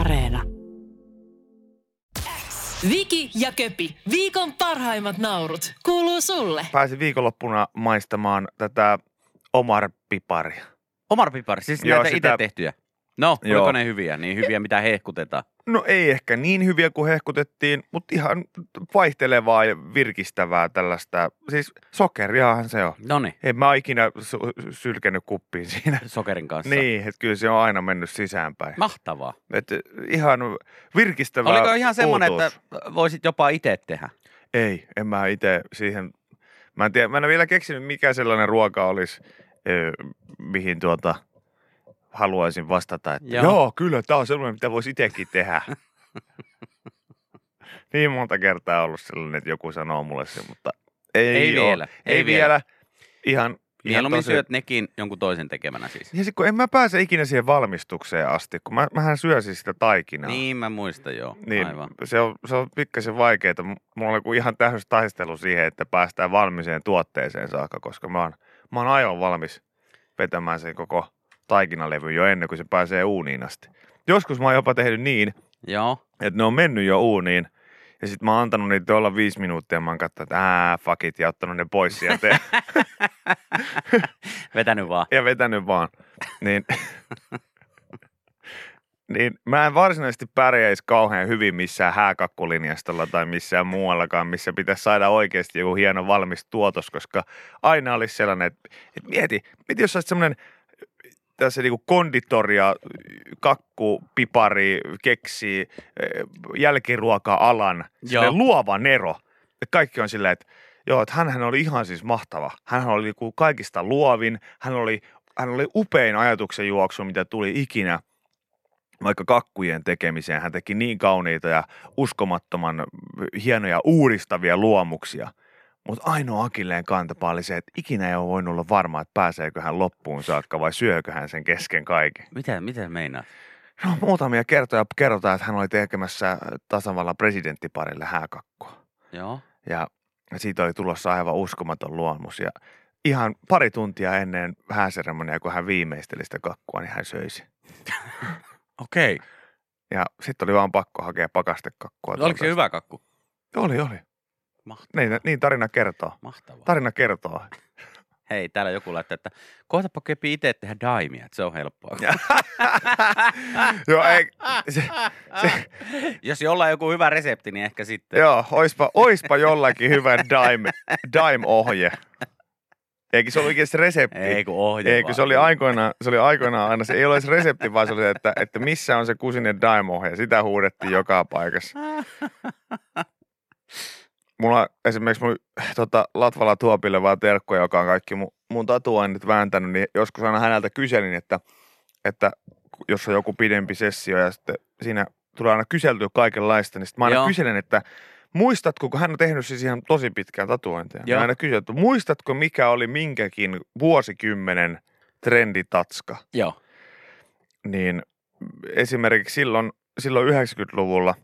Areena. Viki ja Köpi, viikon parhaimmat naurut, kuuluu sulle. Pääsin viikonloppuna maistamaan tätä Omar-piparia. Omar-pipari, siis joo, näitä itse tehtyjä. No, joo. Oliko ne hyviä? Niin hyviä, mitä hehkutetaan? No ei ehkä niin hyviä kuin hehkutettiin, mutta ihan vaihtelevaa ja virkistävää tällaista. Siis sokeriahan se on. Noniin. En mä ikinä sylkenyt kuppiin siinä. Sokerin kanssa. Niin, että kyllä se on aina mennyt sisäänpäin. Mahtavaa. Että ihan virkistävää. Oliko ihan semmoinen, että voisit jopa itse tehdä? Ei, en mä itse siihen. Mä en tiedä, mä en vielä keksinyt, mikä sellainen ruoka olisi, mihin haluaisin vastata, että joo kyllä, tämä on sellainen, mitä voisi itsekin tehdä. Niin monta kertaa ollut sellainen, että joku sanoo mulle sen, mutta ei vielä. Ihan tosi. Syöt nekin jonkun toisen tekemänä siis. Ja sit kun en mä pääse ikinä siihen valmistukseen asti, kun mähän syösin sitä taikinaa. Niin, mä muistan joo, niin, aivan. Se on pikkasen vaikeeta. Mulla on ihan täys taistelu siihen, että päästään valmiseen tuotteeseen saakka, koska mä oon aivan valmis vetämään sen koko taikinalevy jo ennen kuin se pääsee uuniin asti. Joskus mä oon jopa tehnyt niin, että ne on mennyt jo uuniin ja sit mä oon antanut niitä olla 5 minuuttia ja mä oon kattanut, että fuck it, ja ottanut ne pois sieltä. Vetänyt vaan. Niin mä en varsinaisesti pärjäisi kauhean hyvin missään hääkakkulinjastolla tai missään muuallakaan, missä pitäisi saada oikeasti joku hieno valmis tuotos, koska aina olisi sellainen, että mieti jos olisi semmoinen tässä niinku konditoria, kakku, pipari, keksi, jälkiruoka-alan, luova nero. Et kaikki on silleen, että hänhän oli ihan siis mahtava. Hänhän oli niinku kaikista luovin, hän oli upein ajatuksen juoksu, mitä tuli ikinä. Vaikka kakkujen tekemiseen hän teki niin kauniita ja uskomattoman hienoja uuristavia luomuksia. Mutta ainoa akilleen kantapa oli se, että ikinä ei ole voinut olla varma, että pääseekö hän loppuun saakka vai syökö hän sen kesken kaiken. Mitä meinaat? No muutamia kertoja kerrotaan, että hän oli tekemässä tasavallan presidenttiparille hääkakkua. Joo. Ja siitä oli tulossa aivan uskomaton luomus. Ja ihan pari tuntia ennen hääseremoniaa, kun hän viimeisteli sitä kakkua, niin hän söi sen. Okei. Okay. Ja sitten oli vaan pakko hakea pakastekakkua. No, oliko se hyvä kakku? Oli. Mahtavaa. Niin tarina kertoo. Mahtavaa. Tarina kertoo. Hei, täällä joku laittaa, että kohtapa Köpi itse tehdä daimia, että se on helppoa. Joo, ei. Jos jollain joku hyvä resepti, niin ehkä sitten. Joo, oispa jollakin hyvä daimohje. Eikö se ollut oikeasti resepti? Ei, kun ohje vaan. Eikö se oli aikoinaan aina, se ei ole edes resepti, vaan se oli, että missä on se kusinen daimohje. Sitä huudettiin joka paikassa. Mulla esimerkiksi Latvala Tuopille vaan terkkoja, joka on kaikki mun tatuoinnit vääntänyt, niin joskus aina häneltä kyselin, että jos on joku pidempi sessio ja sitten siinä tulee aina kyseltyä kaikenlaista, niin sitten mä aina kyselen, että muistatko, kun hän on tehnyt siis ihan tosi pitkään tatuointia, mä aina kysyn, että muistatko mikä oli minkäkin vuosikymmenen trenditatska? Joo. Niin esimerkiksi silloin 90-luvulla,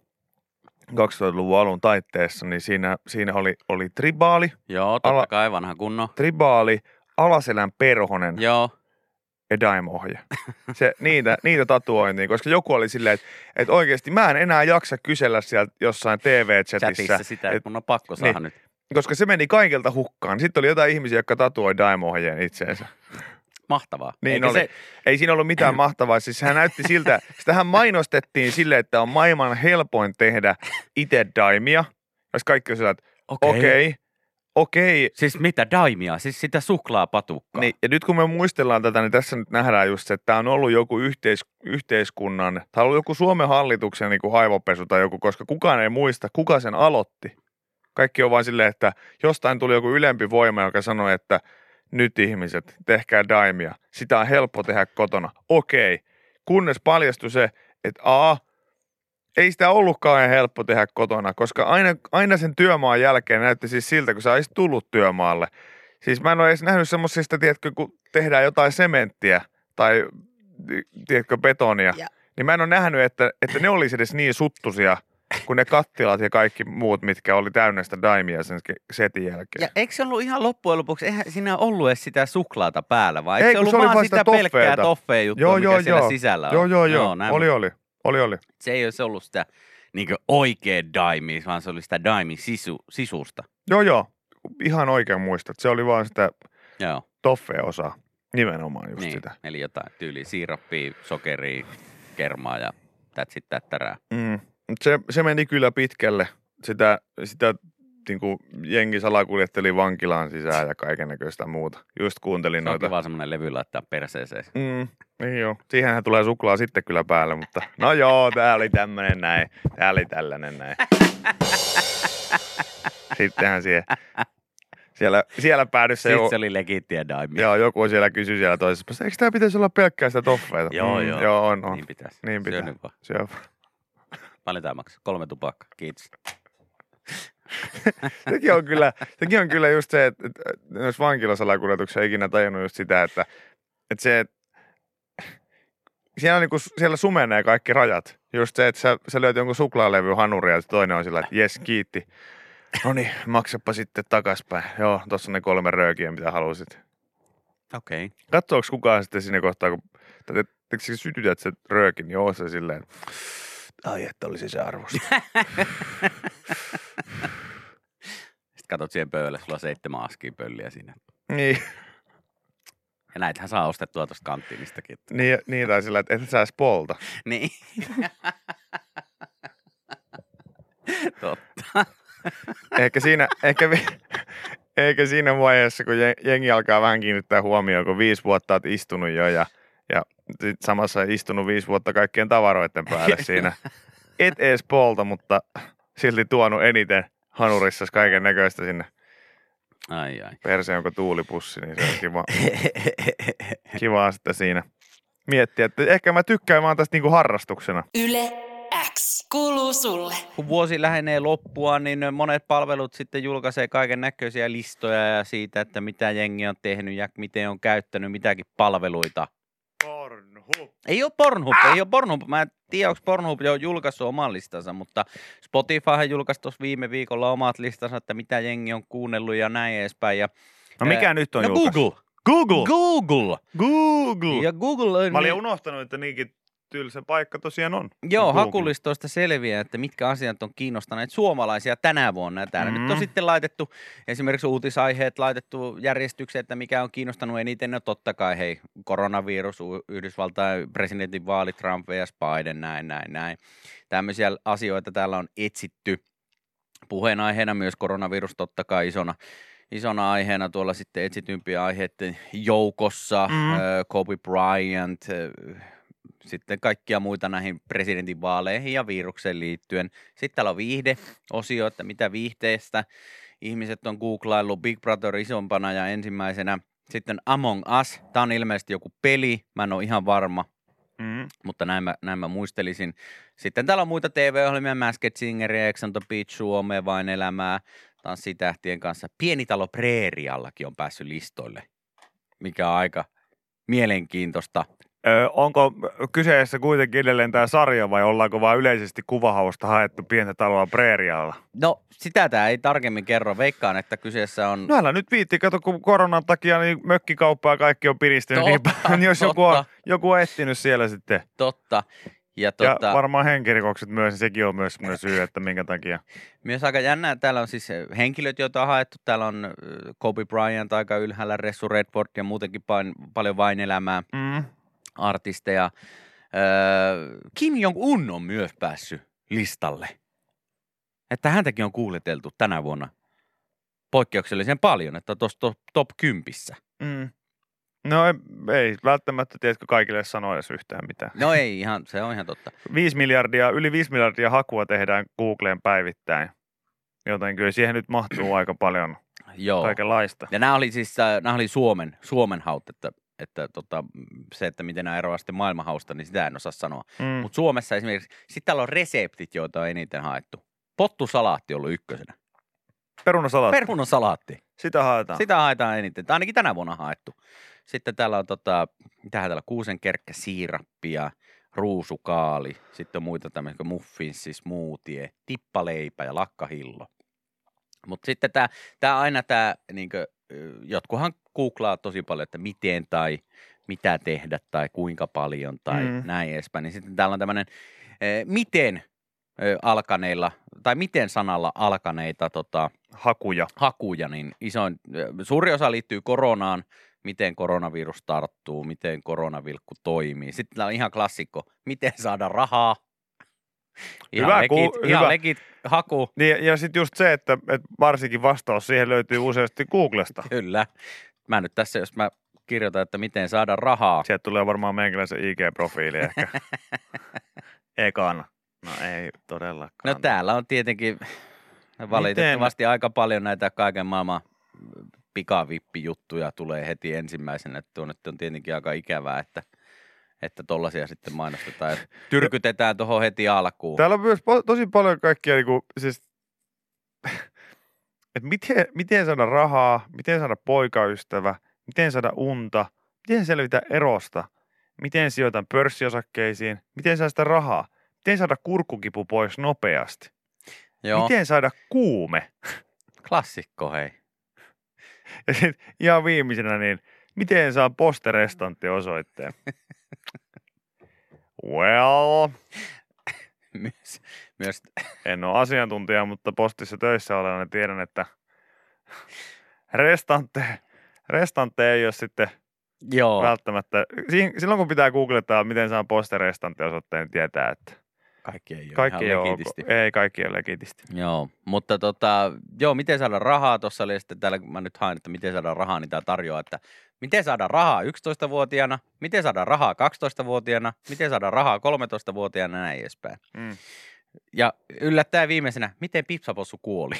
2000-luvun alun taitteessa, niin siinä oli tribaali. Joo, totta kai vanha kunno. Tribaali, alaselän perhonen. Joo. Ja Daimohje. Niitä tatuointia, koska joku oli silleen, että oikeasti mä en enää jaksa kysellä sieltä jossain TV-chatissä sitä, että mun on pakko saada nyt. Koska se meni kaikilta hukkaan. Sitten oli jotain ihmisiä, jotka tatuoi Daimohjeen itseensä. Mahtavaa. Niin oli. Ei siinä ollut mitään mahtavaa. Siis hän näytti siltä, sitähän mainostettiin silleen, että on maailman helpoin tehdä itse daimia. Jos kaikki on sillä, että okei. Siis mitä daimia? Siis sitä suklaapatukkaa. Niin, ja nyt kun me muistellaan tätä, niin tässä nyt nähdään just se, että tämä on ollut joku yhteiskunnan, tämä on ollut joku Suomen hallituksen niin kuin aivopesu tai joku, koska kukaan ei muista, kuka sen aloitti. Kaikki on vaan silleen, että jostain tuli joku ylempi voima, joka sanoi, että nyt ihmiset, tehkää daimia. Sitä on helppo tehdä kotona. Okei. Kunnes paljastui se, että ei sitä ollutkaan helppo tehdä kotona, koska aina sen työmaan jälkeen näytti siis siltä, kun sä olisit tullut työmaalle. Siis mä en ole edes nähnyt semmoisista, tiedätkö, kun tehdään jotain sementtiä tai, tiedätkö, betonia. Ja. Niin mä en ole nähnyt, että ne olisi edes niin suttusia kuin ne kattilat ja kaikki muut, mitkä oli täynnä sitä daimia sen setin jälkeen. Ja eikö se ollut ihan loppujen lopuksi, eihän siinä ollut edes sitä suklaata päällä, vai eikö se ollut vaan sitä toffeita. Pelkkää toffee juttua, mikä siellä sisällä on? Joo, näin. Oli. Oli. Se ei olisi ollut sitä niin kuin oikea daimi, vaan se oli sitä daimin sisusta. Joo. Ihan oikein muistat. Se oli vaan sitä toffee-osaa. Nimenomaan just niin, sitä. Eli jotain tyyliä siirappia, sokeria, kermaa ja tättärää. Mm. Se meni kyllä pitkälle. Sitä niinku jengi salakuljetteli vankilaan sisään ja kaikennäköistä muuta. Just kuuntelin noita. Se on kiva semmoinen levy laittaa perseeseen. Niin joo. Siihenhän tulee suklaa sitten kyllä päälle, mutta no joo, tää oli tällainen näin. Sittenhän siellä päädyssä sitten se oli legiittiä daimia. Joo, joku siellä kysyi siellä toisessa päässä, eikö tää pitäisi olla pelkkää sitä toffeita? Joo. Joo, on. Niin pitäisi. Syö vaan. Paljon tää maksaa? 3 tupakkaa. Kiitos. sekin on kyllä just se, että noissa vankilasalakuljetuksissa ei ikinä tajunnut just sitä, että se, että siellä sumenee kaikki rajat. Just se, että sä löyt jonkun suklaalevyn hanuria ja toinen on sillä, että jes, kiitti. No niin, maksapa sitten takaspäin. Joo, tossa on ne 3 röökiä, mitä halusit. Okei. Katsoako kukaan sitten sinne kohtaa, kun sä sytytät sen röökin, niin oot sä silleen, ai, että olisi se arvosta. Sitten katot siihen pöydälle, sulla on 7 askia pölliä siinä. Niin. Ja näitähän saa ostettua tuosta kanttiinistakin. Niin, tai sillä, että et sä edes polta. Niin. Totta. Ehkä siinä vaiheessa, kun jengi alkaa vähän kiinnittää huomioon, kun 5 vuotta oot istunut jo ja sit samassa istunut 5 vuotta kaikkien tavaroiden päälle siinä. Et ees polta, mutta silti tuonut eniten hanurissas kaiken näköistä sinne. Ai. Perse, jonka tuulipussi, niin se on kiva. Kivaa sitten siinä miettiä, että ehkä mä tykkään vaan tästä niinku harrastuksena. Yle X kuuluu sulle. Kun vuosi lähenee loppua, niin monet palvelut sitten julkaisee kaiken näköisiä listoja siitä, että mitä jengi on tehnyt ja miten on käyttänyt mitäkin palveluita. Pornhub. Ei ole Pornhub. Mä en tiedä, onko Pornhub jo julkaissut oman listansa, mutta Spotifyhan julkaisi tuossa viime viikolla omat listansa, että mitä jengi on kuunnellut ja näin edespäin. Ja, no mikä nyt on julkaissut? Google. Ja Google. Mä olin unohtanut, että niinkin tylsä paikka tosiaan on. Joo, hakulistoista selviää, että mitkä asiat on kiinnostaneet suomalaisia tänä vuonna. Täällä nyt on sitten laitettu esimerkiksi uutisaiheet, laitettu järjestykseen, että mikä on kiinnostanut eniten. No totta kai, hei, koronavirus, Yhdysvaltain presidentinvaali, Trump vs. Biden, näin. Tämmöisiä asioita täällä on etsitty. Puheenaiheena myös koronavirus totta kai isona aiheena tuolla sitten etsitympiä aiheiden joukossa. Kobe Bryant, sitten kaikkia muita näihin presidentinvaaleihin ja virukseen liittyen. Sitten täällä on viihdeosio, että mitä viihteestä ihmiset on googlaillut. Big Brother isompana ja ensimmäisenä. Sitten Among Us. Tämä on ilmeisesti joku peli. Mä en ole ihan varma, mutta näin mä muistelisin. Sitten täällä on muita TV-ohjelmia. Masked Singer, Ex on the Beach, Suomeen vain elämää. Tanssitähtien kanssa. Pieni talo Preeriallakin on päässyt listoille, mikä on aika mielenkiintoista. Onko kyseessä kuitenkin edelleen tämä sarja vai ollaanko vaan yleisesti kuvahausta haettu pientä taloa Preerialla? No sitä tämä ei tarkemmin kerro. Veikkaan, että kyseessä on... No älä nyt viitti. Kato, kun koronan takia niin mökkikauppaa kaikki on piristynyt niin paljon, jos joku on etsinyt siellä sitten. Totta. Ja varmaan henkirikokset myös, niin sekin on myös semmoinen syy, että minkä takia. Myös aika jännää. Täällä on siis henkilöt, joita on haettu. Täällä on Kobe Bryant aika ylhäällä, Ressu Redford ja muutenkin paljon vain elämää. Artisteja. Kim Jong-un on myös päässyt listalle. Että häntäkin on kuuleteltu tänä vuonna poikkeuksellisen paljon, että tuossa top 10. No ei välttämättä, tiedätkö, kaikille sanoa edes yhtään mitään. No ei ihan, se on ihan totta. 5 miljardia, yli 5 miljardia hakua tehdään Googleen päivittäin, joten kyllä siihen nyt mahtuu aika paljon kaikenlaista. Ja nämä oli Suomen haut, että se, että miten nämä eroaa sitten maailmanhausta, niin sitä en osaa sanoa. Mutta Suomessa esimerkiksi, sitten täällä on reseptit, joita on eniten haettu. Pottusalaatti on ollut ykkösenä. Perunasalaatti. Sitä haetaan eniten. Ainakin tänä vuonna haettu. Sitten täällä on kuusenkerkkä, siirappia, ruusukaali, sitten on muita tämmöisiä kuin muffinssi, smoothie, tippaleipä ja lakkahillo. Mutta sitten tämä aina jotkuthan googlaa tosi paljon, että miten tai mitä tehdä tai kuinka paljon tai näin edespäin. Niin sitten täällä on tämmöinen, miten alkaneilla tai miten sanalla alkaneita hakuja, niin suuri osa liittyy koronaan, miten koronavirus tarttuu, miten koronavilkku toimii. Sitten täällä on ihan klassikko, miten saada rahaa. Ihan legit haku. Niin, ja sitten just se, että varsinkin vastaus siihen löytyy useasti Googlesta. Kyllä. Mä nyt tässä, jos mä kirjoitan, että miten saada rahaa. Sieltä tulee varmaan meikäläisen IG-profiili ehkä. Ekana. No ei todellakaan. No täällä on tietenkin valitettavasti aika paljon näitä kaiken maailman pikavippijuttuja tulee heti ensimmäisenä. Nyt on tietenkin aika ikävää, että tollaisia sitten mainostetaan ja tyrkytetään tuohon heti alkuun. Täällä on myös tosi paljon kaikkia, niin kuin, siis, että miten saada rahaa, miten saada poikaystävä, miten saada unta, miten selvitä erosta, miten sijoitan pörssiosakkeisiin, miten saada rahaa, miten saada kurkkukipu pois nopeasti, joo, miten saada kuume. Klassikko, hei. Ja sitten ihan viimeisenä, niin miten saa posterestanttiosoitteen. Well. Myös. En ole asiantuntija, mutta postissa töissä olevana tiedän, että restante ei ole sitten välttämättä. Silloin kun pitää googlettaa, miten saa posterestanttiosoitteen, niin tietää, että kaikki ei ole legitisti. Joo, mutta miten saada rahaa, tuossa oli sitten täällä, kun mä nyt haen, että miten saada rahaa, niin tää tarjoaa, että miten saada rahaa 11-vuotiaana, miten saada rahaa 12-vuotiaana, miten saada rahaa 13-vuotiaana ja näin edespäin. Mm. Ja yllättäen viimeisenä, miten Pipsa Possu kuoli.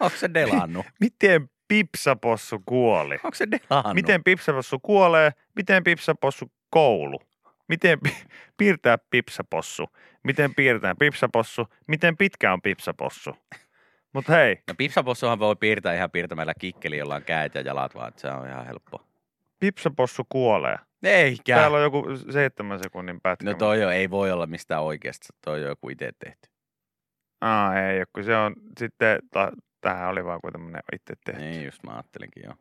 Onko se delannut? Miten Pipsa Possu kuoli? Onko se delannut? Miten Pipsa Possu kuolee? Miten Pipsa Possu koulu? Miten piirtää Pipsa Possu? Miten piirtää Pipsa Possu? Miten pitkä on Pipsa Possu? Mut hei. No Pipsa Possuhan voi piirtää ihan piirtämällä kikkeli, jolla on kädet ja jalat, vaan se on ihan helppo. Pipsa Possu kuolee. Eikä. Täällä on joku 7 sekunnin pätkä. No toi ei voi olla mistään oikeasta. Toi on joku itse tehty. Ei joku. Se on sitten, tämähän oli vaan kuin tämmönen itse tehty. Niin just mä ajattelinkin, joo.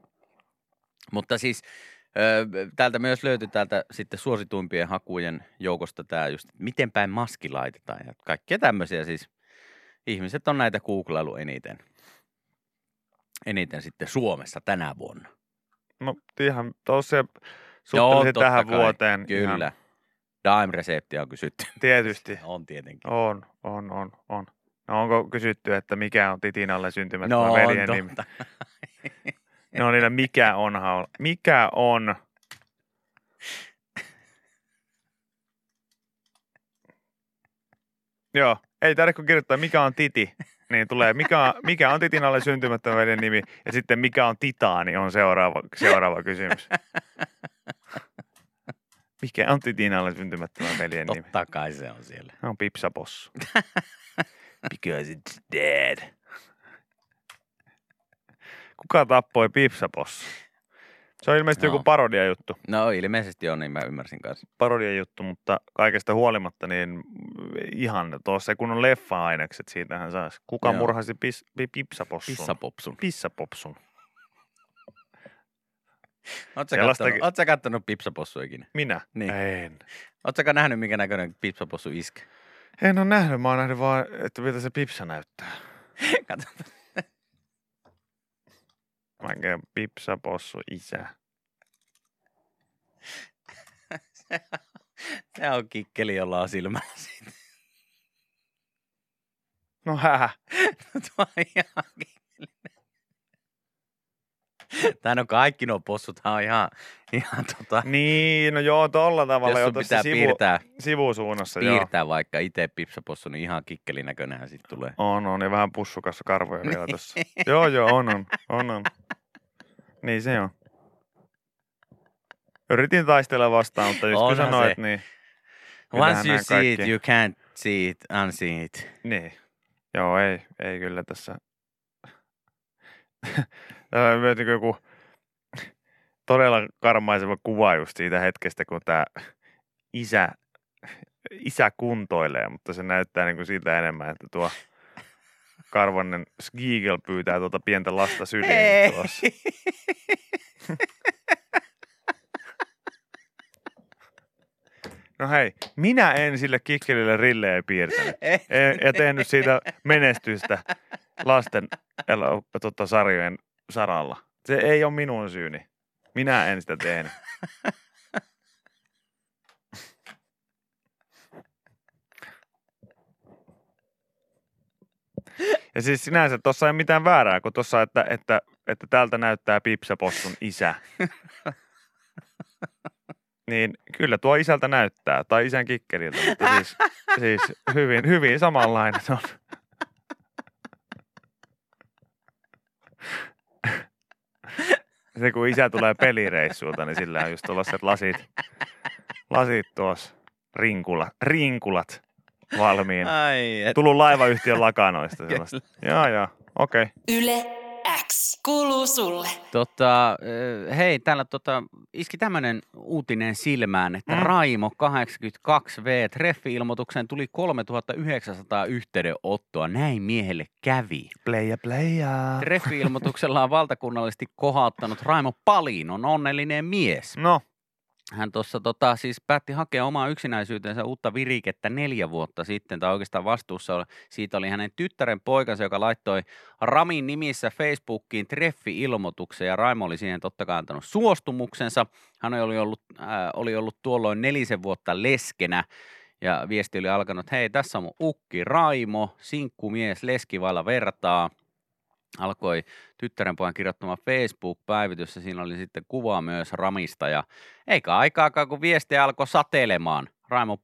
Mutta siis täältä myös löytyi sitten suosituimpien hakujen joukosta tää just, miten päin maski laitetaan ja kaikkea tämmöisiä siis. Ihmiset on näitä googlailu eniten sitten Suomessa tänä vuonna. No ihan tosiaan suhteellisesti tähän kai, vuoteen. Kyllä. Ihan. Daim-reseptiä on kysytty. Tietysti. On tietenkin. On. No onko kysytty, että mikä on Titinalle syntymättömän veljen nimi? No niillä mikä onhan. Mikä on? Joo. Ei tarvitse kun kirjoittaa, mikä on Titi, niin tulee mikä on Titinalle syntymättömän veljen nimi, ja sitten mikä on Titaani on seuraava kysymys. Mikä on Titinalle syntymättömän veljen nimi? Totta kai se on siellä. On Pipsa Possu. Because it's dead. Kuka tappoi Pipsa Possu? Se on ilmeisesti joku parodiajuttu. No ilmeisesti on, niin mä ymmärsin kanssa. Parodiajuttu, mutta kaikesta huolimatta niin ihan tuossa kun on leffa-ainekset, siitähän saisi. Kuka murhasi Pipsa Possun? Pissapopsun. Oot sä kattonut Pipsa Possu ikinä? Minä? Niin. En. Oot sä nähnyt minkä näköinen Pipsa Possu iske? En ole nähnyt, mä oon nähnyt vaan, että mitä se Pipsa näyttää. Katsotaan. Vaikka Pipsa Possu isä. Tää on kikkeli, jolla on silmällä siitä. No hä? No tuo on ihan kikkeli. Tää on kaikki nuo possuthan on ihan Niin, no joo, tolla tavalla. Jos sun pitää piirtää. Sivusuunnassa, piirtää vaikka itse Pipsa Possu, niin ihan kikkeli näkönähän sit tulee. On, ja vähän pussukassa karvoja vielä tossa. joo, on. Niin se on. Yritin taistella vastaan, mutta just kun sanoit, niin once you see it, you can't see it, unsee it. Niin. Joo, ei kyllä tässä. Tämä on myös joku todella karmaiseva kuva just siitä hetkestä, kun tämä isä kuntoilee, mutta se näyttää niin kuin siitä enemmän, että tuo karvanen Skeegel pyytää tuota pientä lasta syliin tuossa. No hei, minä en sille kikkelille rillejä piirtänyt ja tehnyt siitä menestystä lasten sarjojen saralla. Se ei ole minun syyni. Minä en sitä tehnyt. Ja siis sinänsä tuossa ei mitään väärää, kun tuossa, että täältä näyttää Pipsa Possun isä. Niin kyllä tuo isältä näyttää, tai isän kikkeriltä, mutta siis hyvin, hyvin samanlainen on. Se kun isä tulee pelireissuilta, niin sillä on just tuollaiset lasit tuossa, rinkulat valmiin. Tullut laivayhtiön lakanoista sellaista. Joo, okei. Okay. Yle X kuuluu sulle. Hei, täällä iski tämmönen uutinen silmään, että Raimo 82V treffi-ilmoitukseen tuli 3900 yhteydenottoa. Näin miehelle kävi. Pleija. Treffi-ilmoituksella on valtakunnallisesti kohauttanut Raimo Palin, on onnellinen mies. No. Hän tuossa siis päätti hakea omaa yksinäisyytensä uutta virikettä 4 vuotta sitten, tai oikeastaan vastuussa siitä oli hänen tyttären poikansa, joka laittoi Ramin nimissä Facebookiin treffi-ilmoituksen, ja Raimo oli siihen totta kai antanut suostumuksensa. Hän oli ollut tuolloin 4 vuotta leskenä, ja viesti oli alkanut, hei tässä on mun ukki Raimo, sinkkumies, leski vailla vertaa. Alkoi tyttärenpojan kirjoittama Facebook-päivitys ja siinä oli sitten kuvaa myös Ramista ja eikä aikaakaan kun viestejä alkoi satelemaan. Raimon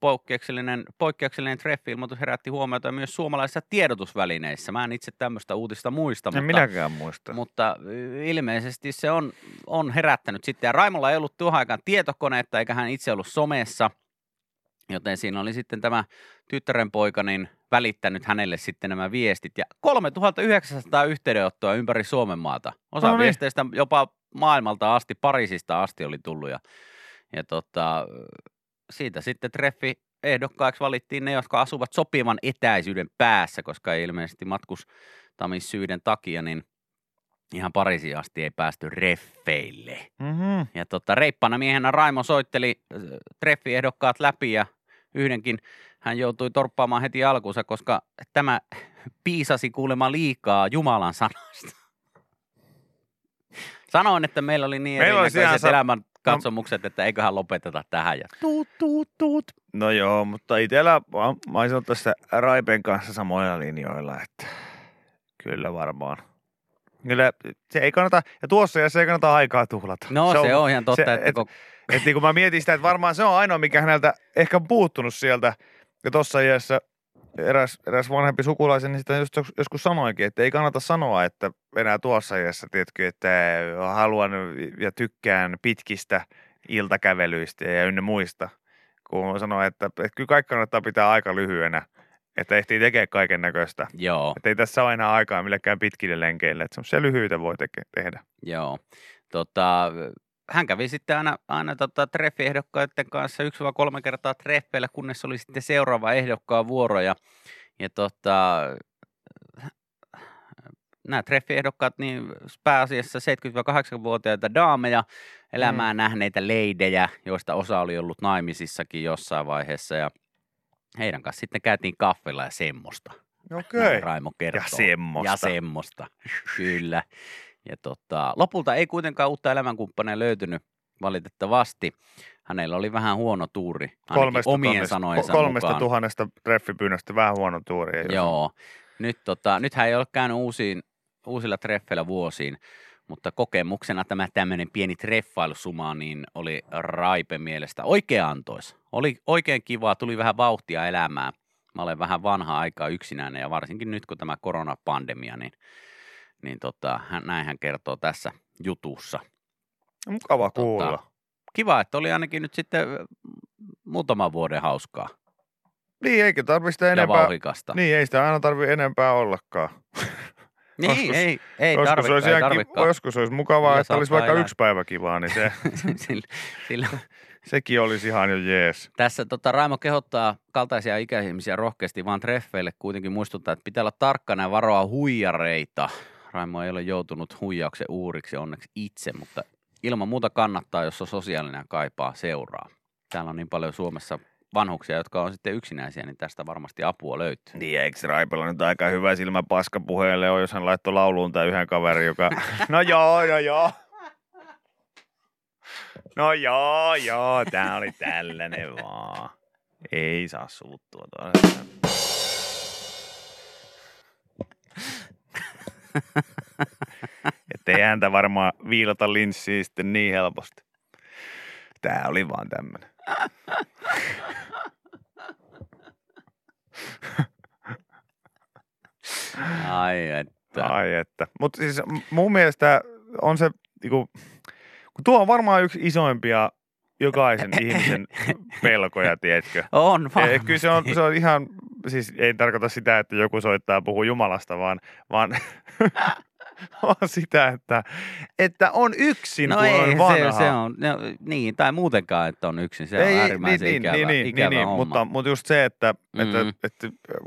poikkeuksellinen treffi-ilmoitus herätti huomiota myös suomalaisissa tiedotusvälineissä. Mä en itse tämmöistä uutista muista. En minäkään muista. Mutta ilmeisesti se on herättänyt sitten ja Raimolla ei ollut tuohon aikaan tietokoneetta eikä hän itse ollut somessa. Joten siinä oli sitten tämä tyttärenpoika niin välittänyt hänelle sitten nämä viestit. Ja 3900 yhteydenottoa ympäri Suomen maata. Osa viesteistä jopa maailmalta asti, Pariisista asti oli tullut. Ja siitä sitten treffi-ehdokkaiksi valittiin ne, jotka asuvat sopivan etäisyyden päässä, koska ei ilmeisesti matkustamissyyden takia niin ihan Pariisiin asti ei päästy reffeille. Mm-hmm. Ja reippana miehenä Raimo soitteli treffiehdokkaat läpi ja yhdenkin hän joutui torppaamaan heti alkuunsa, koska tämä piisasi kuulemma liikaa Jumalan sanasta. Sanoin, että meillä oli niin erinäköiset elämänkatsomukset, että eiköhän lopeteta tähän. Tuut. No joo, mutta itsellä mä olisin tässä Raipen kanssa samoilla linjoilla, että kyllä varmaan. Kyllä se ei kannata, ja tuossa ja se ei kannata aikaa tuhlata. No se on ihan totta, että niin kun mä mietin sitä, että varmaan se on ainoa, mikä häneltä ehkä on puuttunut sieltä. Ja tuossa iässä eräs vanhempi sukulaisen, niin sitä joskus sanoikin, että ei kannata sanoa, että enää tuossa iässä, tiedätkö, että haluan ja tykkään pitkistä iltakävelyistä ja ynnä muista. Kun sanoo, että kyllä kaikki kannattaa pitää aika lyhyenä, että ehtii tekemään kaiken näköistä. Joo. Että ei tässä ole enää aikaa millekään pitkille lenkeille, että semmoisia lyhyitä voi tehdä. Joo, hän kävi sitten aina treffiehdokkaiden kanssa 1-3 kertaa treffeillä, kunnes oli sitten seuraava ehdokkaan vuoro. Ja nämä treffiehdokkaat, niin pääasiassa 70-80-vuotiaita daameja, elämää nähneitä leidejä, joista osa oli ollut naimisissakin jossain vaiheessa. Ja heidän kanssa sitten käytiin kahvilla ja semmoista. Okei. Raimo kertoo. Ja semmoista. Kyllä. Ja lopulta ei kuitenkaan uutta elämänkumppaneja löytynyt valitettavasti. Hänellä oli vähän huono tuuri, ainakin omien sanoensa mukaan. 3000 treffipyynnöstä vähän huono tuuri. Joo. Nythän ei ole käynyt uusilla treffeillä vuosiin, mutta kokemuksena tämä tämmöinen pieni treffailsuma niin oli Raipe mielestä oikein antoisa. Oli oikein kivaa, tuli vähän vauhtia elämään. Mä olen vähän vanhaa aikaa yksinäinen ja varsinkin nyt kun tämä koronapandemia niin näin hän kertoo tässä jutussa. Mukava kuulla. Kiva, että oli ainakin nyt sitten muutaman vuoden hauskaa. Niin, eikä tarvitse enempää. Ja vauhikasta. Niin, ei sitä aina tarvitse enempää ollakaan. Niin, joskus olisi mukavaa, ja että olisi vaikka 1 päivä kivaa, niin se. sillä Sekin olisi ihan jo jees. Tässä Raimo kehottaa kaltaisia ikäihmisiä rohkeasti vaan treffeille kuitenkin muistuttaa, että pitää olla tarkkana ja varoa huijareita. Raimo ei ole joutunut huijauksen uhriksi onneksi itse, mutta ilman muuta kannattaa, jos on sosiaalinen ja kaipaa seuraa. Täällä on niin paljon Suomessa vanhuksia, jotka on sitten yksinäisiä, niin tästä varmasti apua löytyy. Niin, eikö Raipella nyt aika hyvä silmä paskapuheelle on, jos hän laittoi lauluun tai yhden kaverin, joka... No joo, tää oli tällainen vaan. Ei saa suuttua tuolla. Ettei ääntä varmaan viilata linssiin sitten niin helposti. Tää oli vaan tämmönen. Ai että. Mutta siis mun mielestä on se, tuo on varmaan yksi isoimpia jokaisen ihmisen pelkoja, tiedätkö? On varmasti. Kyllä se on ihan, siis ei tarkoita sitä, että joku soittaa ja puhuu Jumalasta, vaan on sitä, että on yksin, no kun ei, on vanha. Se on, no, niin, tai muutenkaan, että on yksin. Se ei, on äärimmäisen ikävä homma. Mutta just se, että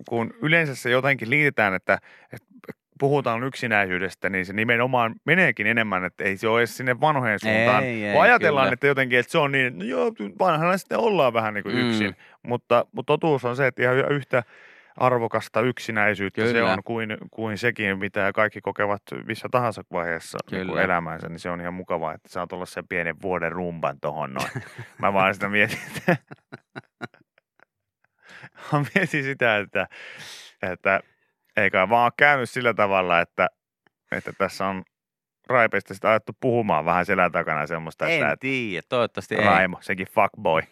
kun yleensä se jotenkin liitetään, että puhutaan yksinäisyydestä, niin se nimenomaan meneekin enemmän, että ei se ole edes sinne vanhojen suuntaan. Ei, ajatellaan, kyllä. Että jotenkin, että se on niin, että joo, vanhana sitten ollaan vähän niin kuin yksin. Mutta totuus on se, että ihan yhtä arvokasta yksinäisyyttä kyllä. Se on kuin sekin, mitä kaikki kokevat missä tahansa vaiheessa niin elämänsä, niin se on ihan mukavaa, että saat olla sen pienen vuoden rumban tohon noin. Mä vaan sitä mietin sitä, että eikä vaan käynyt sillä tavalla, että tässä on Raipeista sitä alettu puhumaan vähän selän takana semmoista. En tiedä, toivottavasti Raimo, ei. Raimo, sekin fuckboy.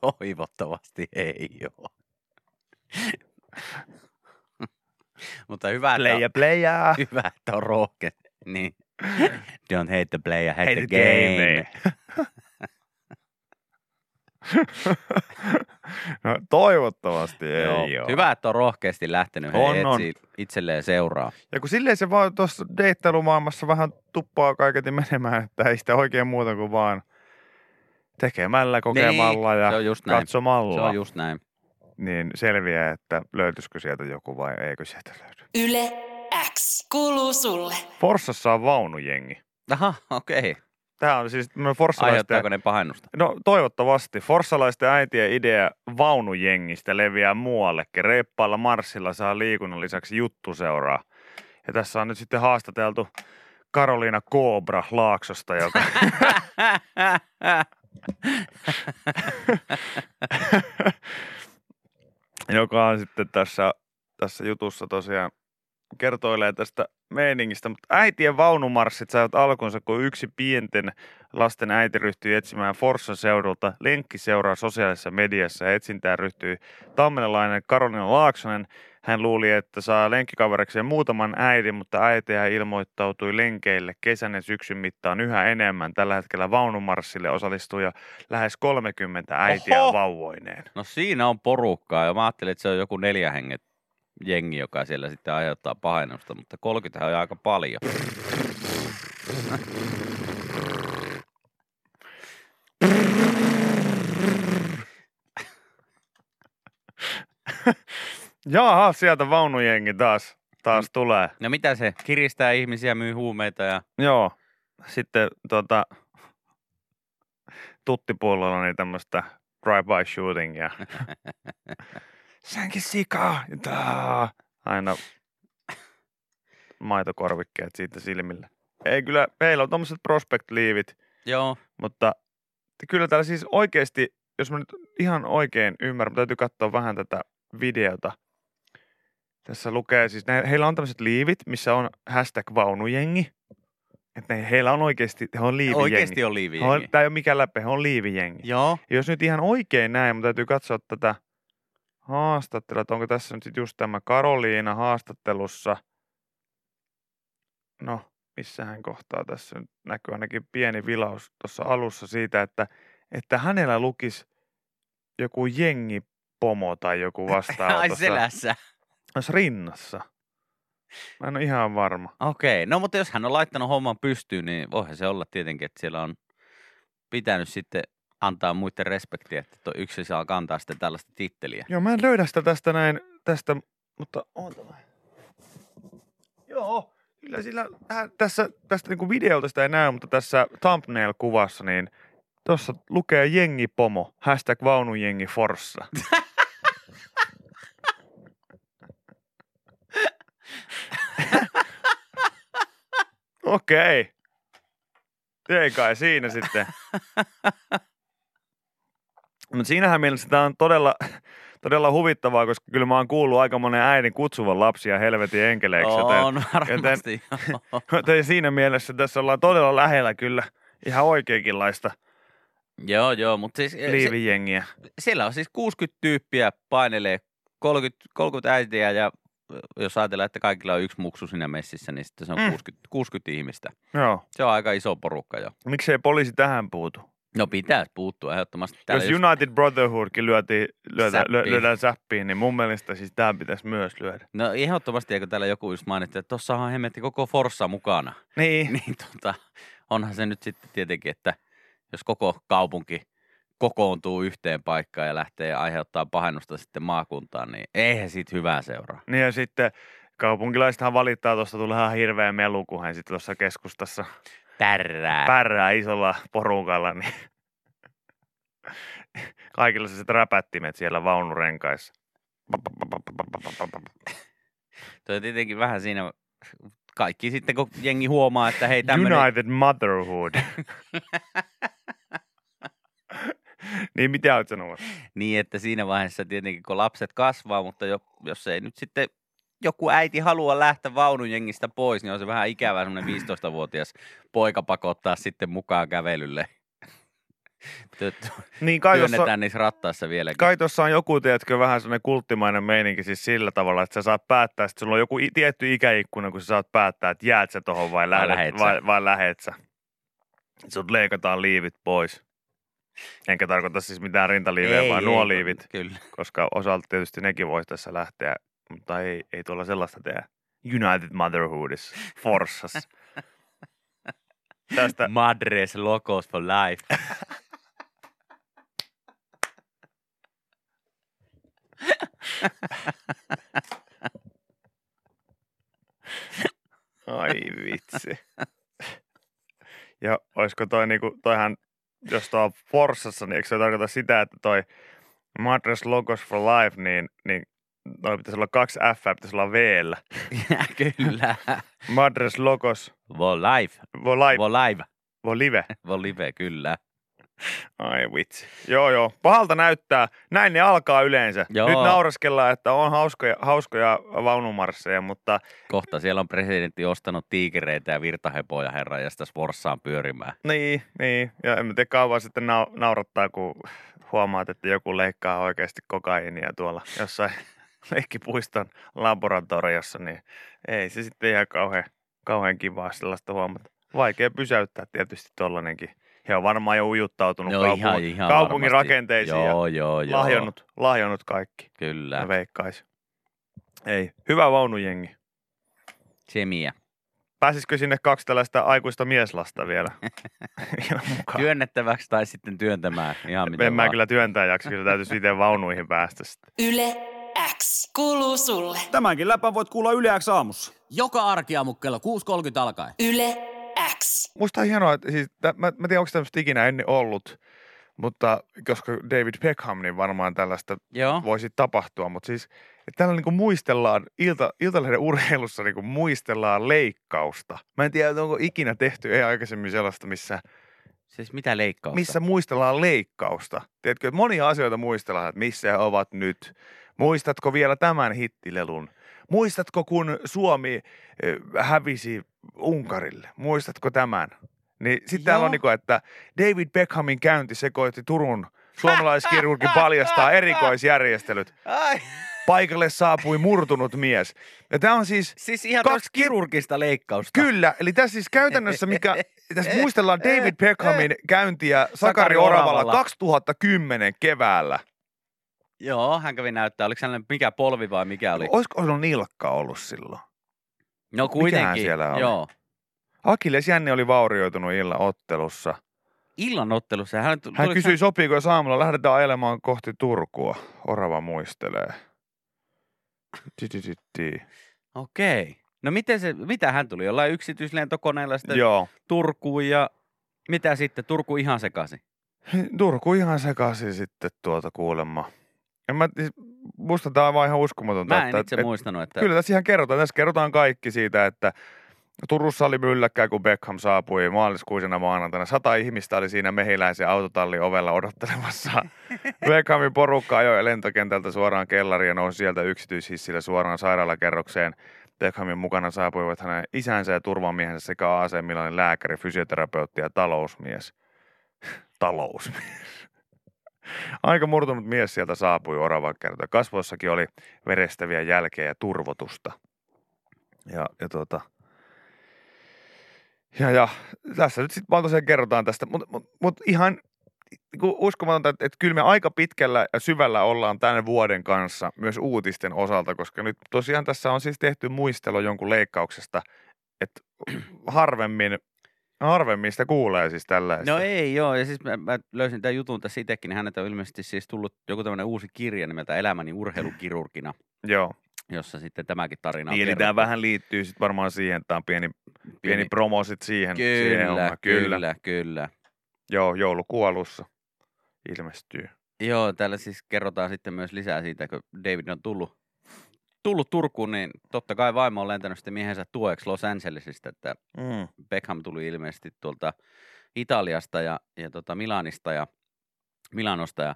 Toivottavasti ei ole. Mutta hyvä, että on rohke. Niin. Don't hate the player, hate the game. No, toivottavasti ei ole. Hyvä, että on rohkeasti lähtenyt itselleen seuraa. Ja kun silleen se vaan tuossa deittailumaailmassa vähän tuppaa kaiketin menemään, että ei sitä oikein muuta kuin vaan tekemällä, kokemalla niin, ja katsomalla. Se on just näin. Niin selviää, että löytyisikö sieltä joku vai eikö sieltä löydy. Yle X kuuluu sulle. Forssassa on vaunujengi. Aha, okei. Okay. Tämä on siis forssalaisten... Aiheuttaako ne pahennusta? No toivottavasti. Forssalaisten äitien idea vaunujengistä leviää muuallekin. Reippaalla marssilla saa liikunnan lisäksi juttuseuraa. Ja tässä on nyt sitten haastateltu Karoliina Cobra Laaksosta, joka... joka on sitten tässä jutussa tosiaan kertoilee tästä meiningistä, mutta äitien vaunumarssit saivat alkunsa, kun yksi pienten lasten äiti ryhtyi etsimään Forssan seudulta lenkkiseuraa sosiaalisessa mediassa. Etsintään ryhtyi tammenelainen Karoliina Laaksonen. Hän luuli, että saa lenkkikaverikseen muutaman äidin, mutta äitiä ilmoittautui lenkeille kesän ja syksyn mittaan yhä enemmän. Tällä hetkellä vaunumarssille osallistui jo lähes 30 äitiä vauvoineen. No siinä on porukkaa ja mä ajattelin, että se on joku 4 hengen jengi, joka siellä sitten aiheuttaa pahennusta, mutta 30 on aika paljon. Jaaha, sieltä vaunujengi taas tulee. No mitä se? Kiristää ihmisiä, myy huumeita ja... Joo. Sitten tuttipuolella niin tämmöistä drive-by shootingia. Sänkin sikaa! Aina maitokorvikkeet siitä silmillä. Ei kyllä, heillä on tommoset prospect-liivit. Joo. Mutta kyllä täällä siis oikeesti, jos mä nyt ihan oikein ymmärrän, täytyy katsoa vähän tätä videota. Tässä lukee siis, heillä on tämmöiset liivit, missä on #vaunujengi. Että heillä on oikeasti, he on liivijengi. Oikeasti on liivijengi. Tämä ei ole mikään läppä, he on liivijengi. Joo. Ja jos nyt ihan oikein näin, mutta täytyy katsoa tätä haastattelua, että onko tässä nyt sitten just tämä Karoliina haastattelussa. No, missähän kohtaa tässä nyt näkyy ainakin pieni vilaus tuossa alussa siitä, että hänellä lukisi joku jengipomo tai joku vastaava. Ai selässä. Rinnassa. Mä en ole ihan varma. Okei, no mutta jos hän on laittanut homman pystyyn, niin voihan se olla tietenkin, että siellä on pitänyt sitten antaa muiden respektiä, että tuo yksi saa kantaa sitten tällaista titteliä. Joo, mä en löydä sitä tästä näin, tästä, mutta oota. Joo, kyllä sillä tässä, tästä niin kuin videolta sitä ei näy, mutta tässä thumbnail-kuvassa, niin tuossa lukee jengipomo, hashtag vaunujengiforssa. Okei. Ei kai siinä sitten. Mutta siinähän mielessä tämä on todella, todella huvittavaa, koska kyllä mä oon kuullut aika monen äidin kutsuvan lapsia helvetin enkeleiksi. On varmasti. Joten siinä mielessä tässä ollaan todella lähellä kyllä ihan oikeakinlaista. Joo, joo, mutta siis liivijengiä. Siellä on siis 60 tyyppiä painelee, 30 äitiä ja jos ajatellaan, että kaikilla on yksi muksu siinä messissä, niin sitten se on 60 ihmistä. Joo. Se on aika iso porukka jo. Miksei poliisi tähän puutu? No pitäisi puuttua ehdottomasti. Täällä jos just United Brotherhoodkin lyödään säppiin, niin mun mielestä siis tämä pitäisi myös lyödä. No ehdottomasti, eikö täällä joku just mainitsi, että tossahan hemmetti koko Forssa mukana. Niin. Niin onhan se nyt sitten tietenkin, että jos koko kaupunki kokoontuu yhteen paikkaan ja lähtee aiheuttaa pahennusta sitten maakuntaan, niin eihän siitä hyvää seuraa. Niin ja sitten kaupunkilaisethan valittaa, tuosta tulee ihan hirveä melu, kun hän sitten tuossa keskustassa pärrää isolla porukalla. Niin kaikilla sellaiset räpättimet siellä vaunurenkaissa. Tuo tietenkin vähän siinä kaikki sitten, kun jengi huomaa, että hei tämmöinen United Motherhood. Niin, mitä olet sanonut? Niin, että siinä vaiheessa tietenkin, kun lapset kasvaa, mutta jos ei nyt sitten joku äiti halua lähteä vaunujengistä pois, niin on se vähän ikävää semmoinen 15-vuotias poika pakottaa sitten mukaan kävelylle. Niin, työnnetään niissä rattaissa vieläkin. Kai tuossa on joku, tiedätkö, vähän semmoinen kulttimainen meininki siis sillä tavalla, että sä saat päättää, että sulla on joku tietty ikäikkuna, kun sä saat päättää, että jäät sä tohon vai lähet sä. Sut leikataan liivit pois. Enkä tarkoita siis mitään rintaliivejä, vaan nuo liivit, kyllä. Koska osalta tietysti nekin voisi tässä lähteä, mutta ei tuolla sellaista tehdä. United Motherhoodissa, Forssassa. Tästä Madres Locos for life. Ai vitsi. Ja olisiko toi niinku, toihan jos tuo on Forssassa, niin eikö se tarkoita sitä, että toi Madres Logos for Life, niin noi pitäisi olla 2 F, pitäisi olla V-llä. Kyllä. Madres Logos. Vo live, kyllä. Ai vitsi. Joo. Pahalta näyttää. Näin ne alkaa yleensä. Joo. Nyt nauraskellaan, että on hauskoja vaunumarsseja, mutta kohta siellä on presidentti ostanut tiikereitä ja virtahepoja herran ja sitä Forssaan pyörimään. Niin. Ja en tiedä kauan sitten naurattaa, kun huomaat, että joku leikkaa oikeasti kokaiinia tuolla jossain leikkipuiston laboratoriossa, niin ei se sitten ihan kauhean kivaa sellaista huomata. Vaikea pysäyttää tietysti tollanenkin. He on varmaan jo ujuttautunut kaupungin rakenteisiin ja lahjonnut kaikki. Kyllä. Mä veikkaisin. Ei, hyvä vaunujengi. Semiä. Pääsisikö sinne 2 tällaista aikuista mieslasta vielä? Työnnettäväksi tai sitten työntämään. Ihan miten en mä kyllä työntäjäksi, kyllä täytyisi itse vaunuihin päästä sitten. Yle X kuuluu sulle. Tämänkin läpän voit kuulla Yle X aamussa. Joka arkiaamu kello 6.30 alkaen. Yle X. Musta on hienoa, että siis, mä tiedän, onko tämmöistä ikinä ennen ollut, mutta koska David Beckham, niin varmaan tällaista voisi tapahtua. Mutta siis, että täällä niinku muistellaan, Iltalehden urheilussa niinku muistellaan leikkausta. Mä en tiedä, onko ikinä tehty, ei aikaisemmin sellaista, missä siis mitä leikkausta? Missä muistellaan leikkausta. Tiedätkö, että monia asioita muistellaan, että missä he ovat nyt. Muistatko vielä tämän hittilelun? Muistatko, kun Suomi hävisi Unkarille? Muistatko tämän? Niin sitten täällä on niin kuin, että David Beckhamin käynti sekoitti Turun. Suomalaiskirurgi paljastaa erikoisjärjestelyt. Ai. Paikalle saapui murtunut mies. Ja tämä on siis ihan kirurgista leikkausta. Kyllä, eli tässä siis käytännössä, mikä tässä muistellaan David Beckhamin käyntiä Sakari Oravalla 2010 keväällä. Joo, hän kävi näyttää. Oliko hänellä mikä polvi vai mikä oli? Olisiko nilkka ollut silloin? No kuitenkin. Mikähän siellä oli? Joo. Akillesjänne oli vaurioitunut illan ottelussa. Illan ottelussa? Hän kysyi, sopiiko jos aamulla lähdetään ajelemaan kohti Turkua. Orava muistelee. Okei. Okay. No mitä hän tuli? Jollain yksityislentokoneella sitten Turkuun ja mitä sitten? Turku ihan sekaisin? Turku ihan sekaisin sitten kuulemma. Musta tämä on vaan ihan uskomatonta. Mä en itse muistanut, että... Kyllä tässä ihan kerrotaan. Tässä kerrotaan kaikki siitä, että Turussa oli mylläkkää, kun Beckham saapui maaliskuisena maanantaina. 100 ihmistä oli siinä mehiläisen autotallin ovella odottelemassa. Beckhamin porukka ajoi lentokentältä suoraan kellariin ja nousi sieltä yksityishissillä suoraan sairaalakerrokseen. Beckhamin mukana saapuivat hänen isänsä ja turvamiehensä sekä asemilainen lääkäri, fysioterapeutti ja talousmies. Talousmies. Aika murtunut mies sieltä saapui, Orava kertoi. Kasvoissakin oli verestäviä jälkeä ja turvotusta. Ja tässä nyt sitten vaan tosiaan kerrotaan tästä, mutta ihan uskomatonta, että kyllä me aika pitkällä ja syvällä ollaan tämän vuoden kanssa myös uutisten osalta, koska nyt tosiaan tässä on siis tehty muistelu jonkun leikkauksesta, että harvemmin sitä kuulee siis tällaista. No ei joo, ja siis mä löysin tämän jutun tässä itsekin, niin hänet on ilmeisesti siis tullut joku tämmöinen uusi kirja nimeltä Elämäni urheilukirurgina. Joo. Jossa sitten tämäkin tarina on kerrottu. Eli tämä vähän liittyy sitten varmaan siihen, että tämä on pieni promo sitten siihen. Kyllä. Joo, joulukuun alussa ilmestyy. Joo, täällä siis kerrotaan sitten myös lisää siitä, kun David on tullut Turkuun, niin totta kai vaimo on lentänyt sitten miehensä tueksi Los Angelesista, että Beckham tuli ilmeisesti tuolta Italiasta ja Milanosta ja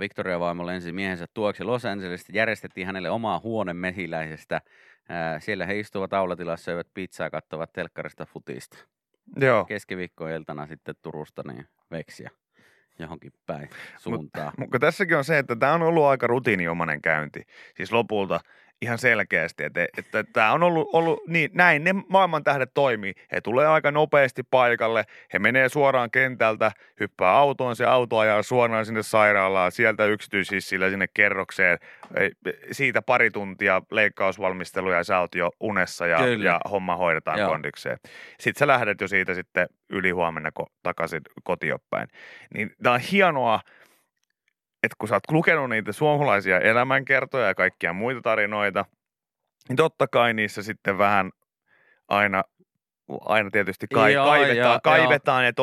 Victoria vaimo lensi miehensä tuoksi Los Angelesista, järjestettiin hänelle omaa huone mehiläisestä. Siellä he istuvat aulatilassa, söivät pizzaa, kattovat telkkarista futista. Joo. Keskiviikkoiltana sitten Turusta niin veksiä johonkin päin suuntaan. Mutta tässäkin on se, että tämä on ollut aika rutiiniomainen käynti. Siis lopulta ihan selkeästi, että tämä on ollut niin, näin ne maailman tähdet toimii. He tulee aika nopeasti paikalle, he menee suoraan kentältä, hyppää autoon, se auto ajaa suoraan sinne sairaalaan, sieltä yksityishissillä sinne kerrokseen. Siitä pari tuntia leikkausvalmisteluja ja sä oot jo unessa ja homma hoidetaan kondikseen. Sitten sä lähdet jo siitä sitten ylihuomenna takaisin kotiopäin. Niin tämä on hienoa. Että kun sä oot lukenut niitä suomalaisia elämänkertoja ja kaikkia muita tarinoita, niin totta kai niissä sitten vähän aina tietysti kaivetaan, että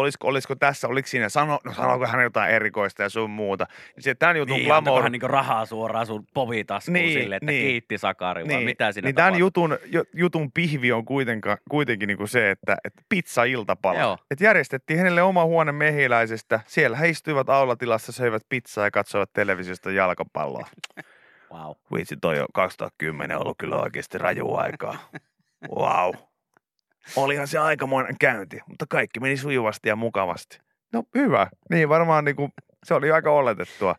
oliko siinä, sanoiko hän jotain erikoista ja sun muuta. Niin tämän jutun niin, antako niin rahaa suoraan sun povitaskuun niin, sille, että niin, kiitti Sakari, niin, vai mitä siinä niin tapahtuu? Tämän jutun pihvi on kuitenkin niin kuin se, että pizza-iltapala. Että järjestettiin hänelle oma huone mehiläisestä, siellä he istuivat aulatilassa, söivät pizzaa ja katsoivat televisiosta jalkapalloa. Wow. Vitsi, toi on 2010 ollut kyllä oikeasti rajua aikaa. Wow. Olihan se aikamoinen käynti, mutta kaikki meni sujuvasti ja mukavasti. No hyvä. Niin varmaan niinku, se oli aika oletettua.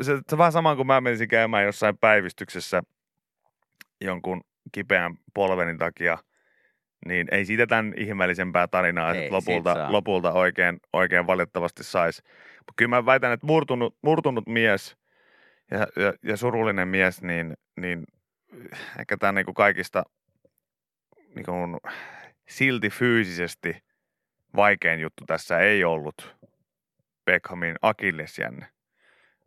Se vähän sama kuin mä menisin käymään jossain päivystyksessä jonkun kipeän polvenin takia, niin ei siitä tämän ihmeellisempää tarinaa ei, lopulta oikein valitettavasti saisi. Kyllä mä väitän, että murtunut mies ja surullinen mies, niin ehkä tämä niinku kaikista... Niin silti fyysisesti vaikein juttu tässä ei ollut Beckhamin akillesjänne,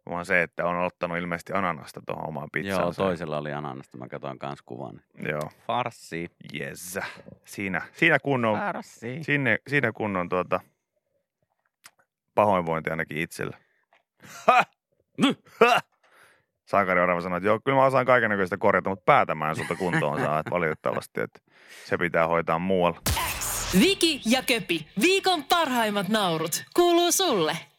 vaan se, että on ottanut ilmeisesti ananasta tuohon omaan pizzaansa. Joo, toisella oli ananasta, mä katsoin kans kuvan. Joo. Farsi. Yes. Siinä kunnon, farsi. Siinä kunnon pahoinvointi ainakin itsellä. Sakari Orava sanoi, että joo, kyllä mä osaan kaikennäköistä korjata, mutta päätämään sulta kuntoon saa, että valitettavasti, että se pitää hoitaa muualla. Viki ja Köpi, viikon parhaimmat naurut, kuuluu sulle.